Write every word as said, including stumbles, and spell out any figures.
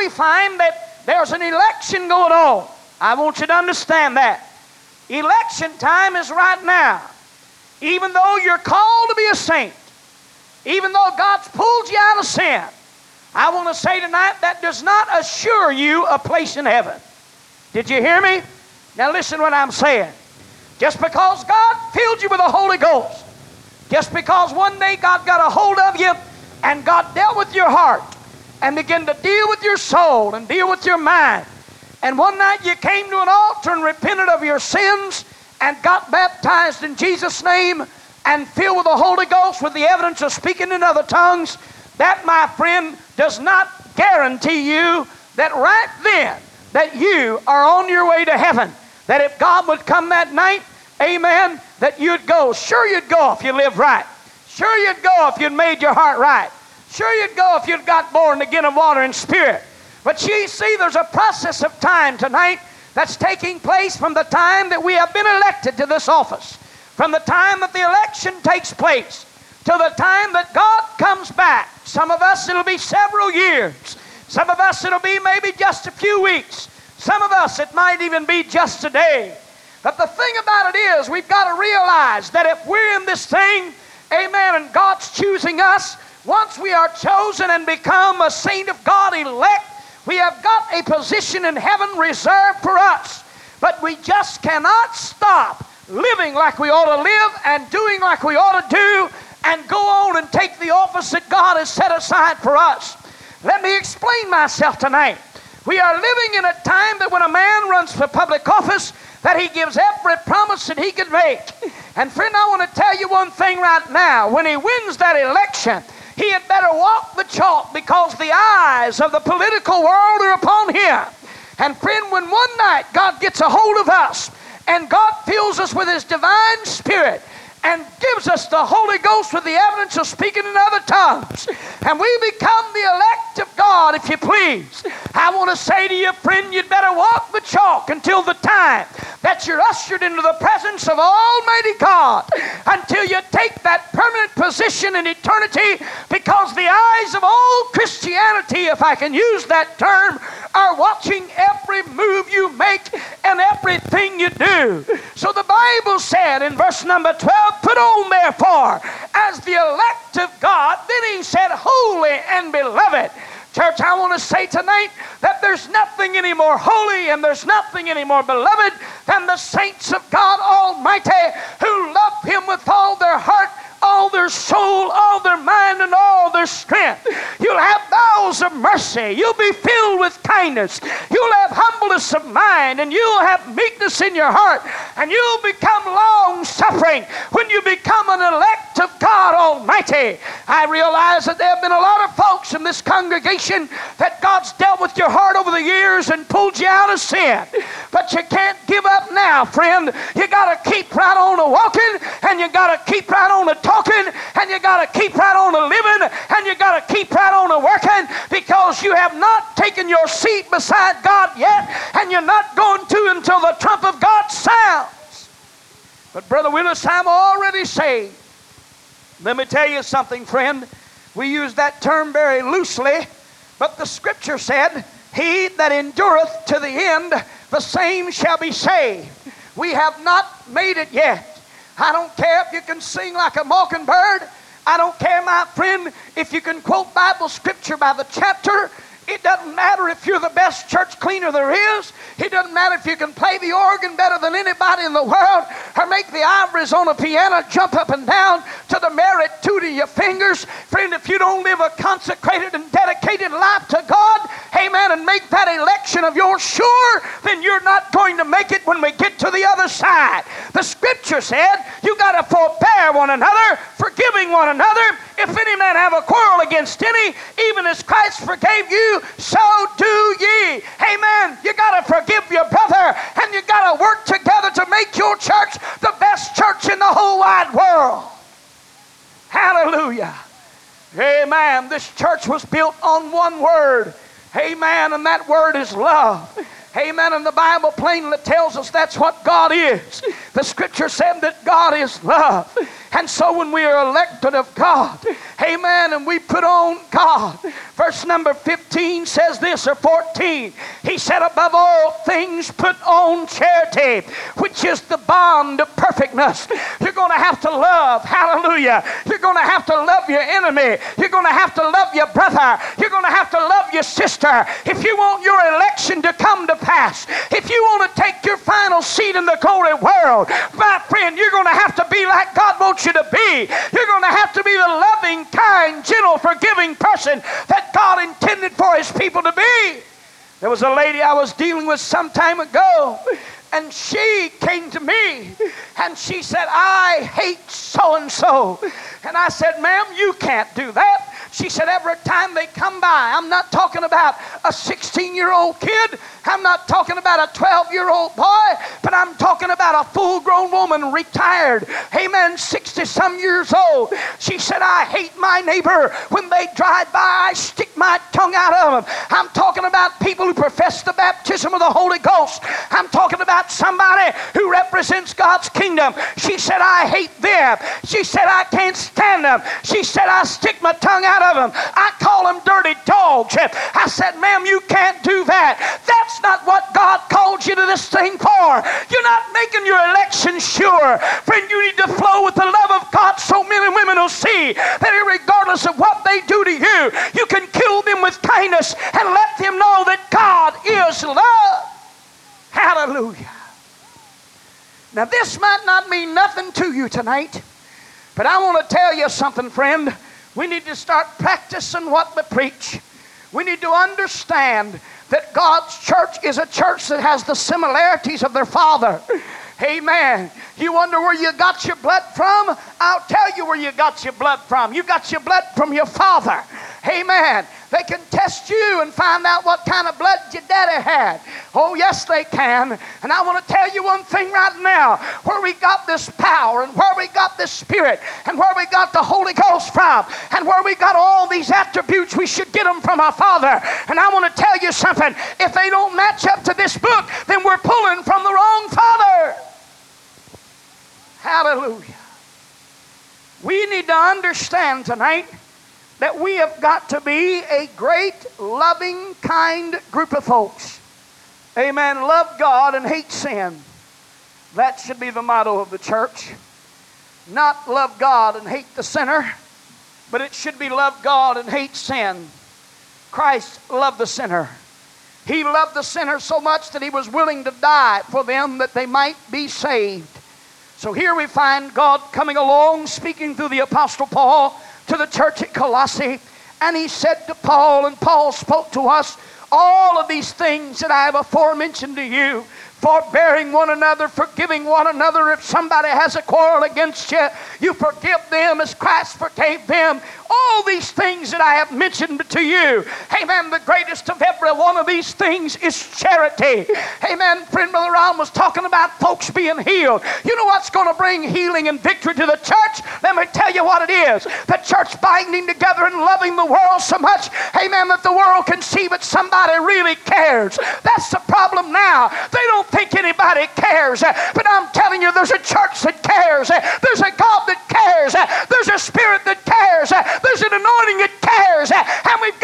we find that there's an election going on. I want you to understand that. Election time is right now. Even though you're called to be a saint, even though God's pulled you out of sin, I want to say tonight that does not assure you a place in heaven. Did you hear me? Now listen what I'm saying. Just because God filled you with the Holy Ghost, just because one day God got a hold of you and God dealt with your heart and began to deal with your soul and deal with your mind, and one night you came to an altar and repented of your sins and got baptized in Jesus' name and filled with the Holy Ghost with the evidence of speaking in other tongues, that, my friend, does not guarantee you that right then that you are on your way to heaven. That if God would come that night, amen, that you'd go. Sure you'd go if you lived right. Sure you'd go if you'd made your heart right. Sure you'd go if you'd got born again of water and spirit. But you see, there's a process of time tonight that's taking place from the time that we have been elected to this office, from the time that the election takes place, to the time that God comes back. Some of us, it'll be several years. Some of us, it'll be maybe just a few weeks. Some of us, it might even be just a day. But the thing about it is, we've got to realize that if we're in this thing, amen, and God's choosing us, once we are chosen and become a saint of God, elect, we have got a position in heaven reserved for us. But we just cannot stop living like we ought to live and doing like we ought to do and go on and take the office that God has set aside for us. Let me explain myself tonight. We are living in a time that when a man runs for public office, that he gives every promise that he can make. And friend, I want to tell you one thing right now. When he wins that election, he had better walk the chalk, because the eyes of the political world are upon him. And friend, when one night God gets a hold of us and God fills us with his divine spirit and gives us the Holy Ghost with the evidence of speaking in other tongues, and we become the elect of God, if you please, I want to say to you, friend, you'd better walk the chalk until the time that you're ushered into the presence of Almighty God, until you take that permanent position in eternity, because the eyes of all Christianity, if I can use that term, are watching every move you make and everything you do. So the Bible said in verse number twelve, "Put on therefore as the elect of God." Then he said, "Holy and beloved." Church, I want to say tonight that there's nothing any more holy and there's nothing any more beloved than the saints of God Almighty, who love him with all their heart, all their soul, all their mind, and all their strength. You'll have bowels of mercy. You'll be filled with kindness. You'll have humbleness of mind, and you'll have meekness in your heart, and you'll become long-suffering when you become an elect of God Almighty. I realize that there have been a lot of folks in this congregation that God's dealt with your heart over the years and pulled you out of sin. But you can't give up now, friend. You got to keep right on a walking, and you got to keep right on a talking, and you got to keep right on a living, and you got to keep right on a working, because you have not taken your seat beside God yet, and you're not going to until the trump of God sounds. But Brother Willis, I'm already saved. Let me tell you something, friend. We use that term very loosely, but the scripture said, "He that endureth to the end, the same shall be saved." We have not made it yet. I don't care if you can sing like a mockingbird. I don't care, my friend, if you can quote Bible scripture by the chapter. It doesn't matter if you're the best church cleaner there is. It doesn't matter if you can play the organ better than anybody in the world, or make the ivories on a piano jump up and down to the merit two to your fingers. Friend, if you don't live a consecrated and dedicated life to God, amen, and make that election of yours sure, then you're not going to make it when we get to the other side. The scripture said you got to forbear one another, forgiving one another. If any man have a quarrel against any, even as Christ forgave you, so do ye. Amen. You got to forgive your brother, and you got to work together to make your church the best church in the whole wide world. Hallelujah. Amen. This church was built on one word. Amen. And that word is love. Amen. And the Bible plainly tells us that's what God is. The scripture said that God is love. And so when we are elected of God Amen. And we put on God. Verse number fifteen says this, or fourteen. He said, above all things put on charity, which is the bond of perfectness. You're going to have to love. Hallelujah. You're going to have to love your enemy. You're going to have to love your brother. You're going to have to love your sister. If you want your election to come to pass, if you want to take your final seat in the glory world, my friend, you're going to have to be like God wants you to be. You're going to have to be the loving, kind, gentle, forgiving person that God intended for his people to be. There was a lady I was dealing with some time ago, and she came to me and she said, I hate so-and-so. And I said, ma'am, you can't do that. She said, every time they come by, I'm not talking about a sixteen-year-old kid. I'm not talking about a twelve-year-old boy, but I'm talking about a full-grown woman, retired, amen, sixty-some years old. She said, I hate my neighbor. When they drive by, I stick my tongue out of them. I'm talking about people who profess the baptism of the Holy Ghost. I'm talking about somebody who represents God's kingdom. She said, I hate them. She said, I can't stand them. She said, I stick my tongue out of them. I call them dirty dogs. I said, ma'am, you can't do that. That's not what God called you to this thing for. You're not making your election sure. Friend, you need to flow with the love of God so men and women will see that regardless of what they do to you, you can kill them with kindness and let them know that God is love. Hallelujah. Now, this might not mean nothing to you tonight, but I want to tell you something, friend. We need to start practicing what we preach. We need to understand that God's church is a church that has the similarities of their Father. Amen. You wonder where you got your blood from? I'll tell you where you got your blood from. You got your blood from your Father. Amen. They can test you and find out what kind of blood your daddy had. Oh, yes, they can. And I want to tell you one thing right now. Where we got this power and where we got this spirit and where we got the Holy Ghost from and where we got all these attributes, we should get them from our Father. And I want to tell you something. If they don't match up to this book, then we're pulling from the wrong Father. Hallelujah. We need to understand tonight that we have got to be a great, loving, kind group of folks. Amen. Love God and hate sin. That should be the motto of the church. Not love God and hate the sinner, but it should be love God and hate sin. Christ loved the sinner. He loved the sinner so much that he was willing to die for them that they might be saved. So here we find God coming along, speaking through the Apostle Paul to the church at Colossae, and he said to Paul, and Paul spoke to us, all of these things that I have aforementioned to you, forbearing one another, forgiving one another. If somebody has a quarrel against you, you forgive them as Christ forgave them. All these things that I have mentioned to you. Amen. The greatest of every one of these things is charity. Amen. Friend, Brother Ron was talking about folks being healed. You know what's going to bring healing and victory to the church? Let me tell you what it is. The church binding together and loving the world so much, amen, that the world can see that somebody really cares. That's the problem now. They don't think anybody cares, but I'm telling you, there's a church that cares. There's a God that cares. There's a spirit that cares. There's an anointing that cares. And we've